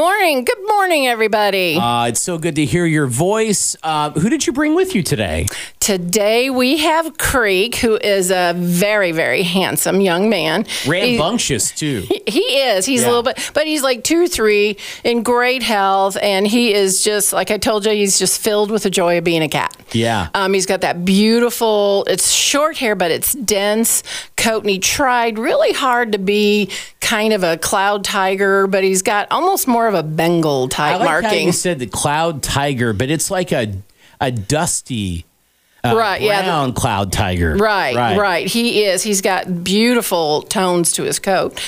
morning. Good morning, everybody. It's so good to hear your voice. Who did you bring with you today? Today we have Creek, who is a very, very handsome young man. Rambunctious, too. He is. He's a little bit, but he's like 2 or 3, in great health, and he is just, like I told you, he's just filled with the joy of being a cat. Yeah. He's got that beautiful, it's short hair, but it's dense coat, and he tried really hard to be kind of a cloud tiger, but he's got almost more of a Bengal type marking. How you said the cloud tiger, but it's like a dusty brown cloud tiger. Right. He is. He's got beautiful tones to his coat.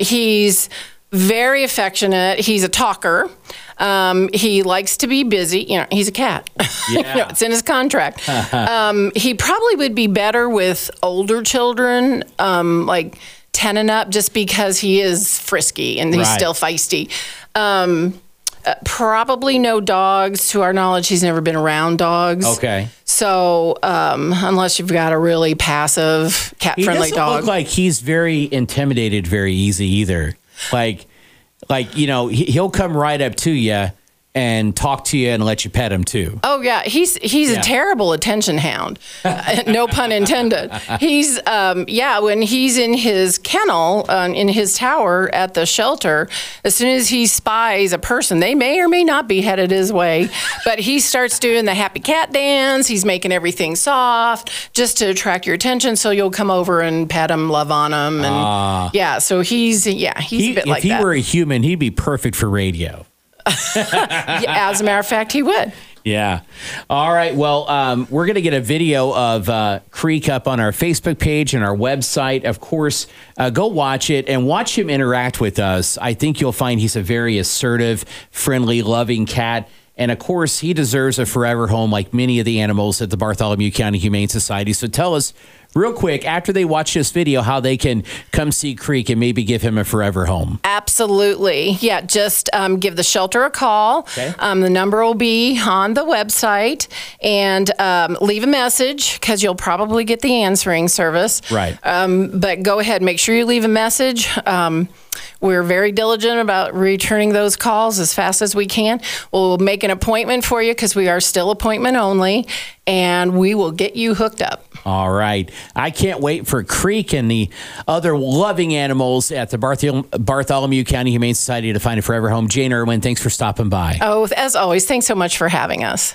He's very affectionate. He's a talker. He likes to be busy. You know, he's a cat. Yeah. You know, it's in his contract. He probably would be better with older children, like 10 and up, just because he is frisky and he's still feisty. Probably no dogs. To our knowledge, he's never been around dogs. Okay. So unless you've got a really passive, cat-friendly dog. He doesn't look like he's very intimidated very easy either. Like you know, he'll come right up to you and talk to you and let you pet him too. Oh yeah, he's a terrible attention hound. No pun intended. He's when he's in his kennel in his tower at the shelter, as soon as he spies a person, they may or may not be headed his way, but he starts doing the happy cat dance. He's making everything soft just to attract your attention, so you'll come over and pet him, love on him, and so he's a bit like that. If he were a human, he'd be perfect for radio. As a matter of fact, he would. Yeah. All right. Well, we're going to get a video of Creek up on our Facebook page and our website. Of course, go watch it and watch him interact with us. I think you'll find he's a very assertive, friendly, loving cat. And of course, he deserves a forever home like many of the animals at the Bartholomew County Humane Society. So tell us real quick, after they watch this video, how they can come see Creek and maybe give him a forever home. Absolutely. Yeah, just give the shelter a call. Okay. The number will be on the website. And leave a message, because you'll probably get the answering service. Right. But go ahead, make sure you leave a message. We're very diligent about returning those calls as fast as we can. We'll make an appointment for you, because we are still appointment only, and we will get you hooked up. All right. I can't wait for Creek and the other loving animals at the Bartholomew County Humane Society to find a forever home. Jane Irwin, thanks for stopping by. Oh, as always, thanks so much for having us.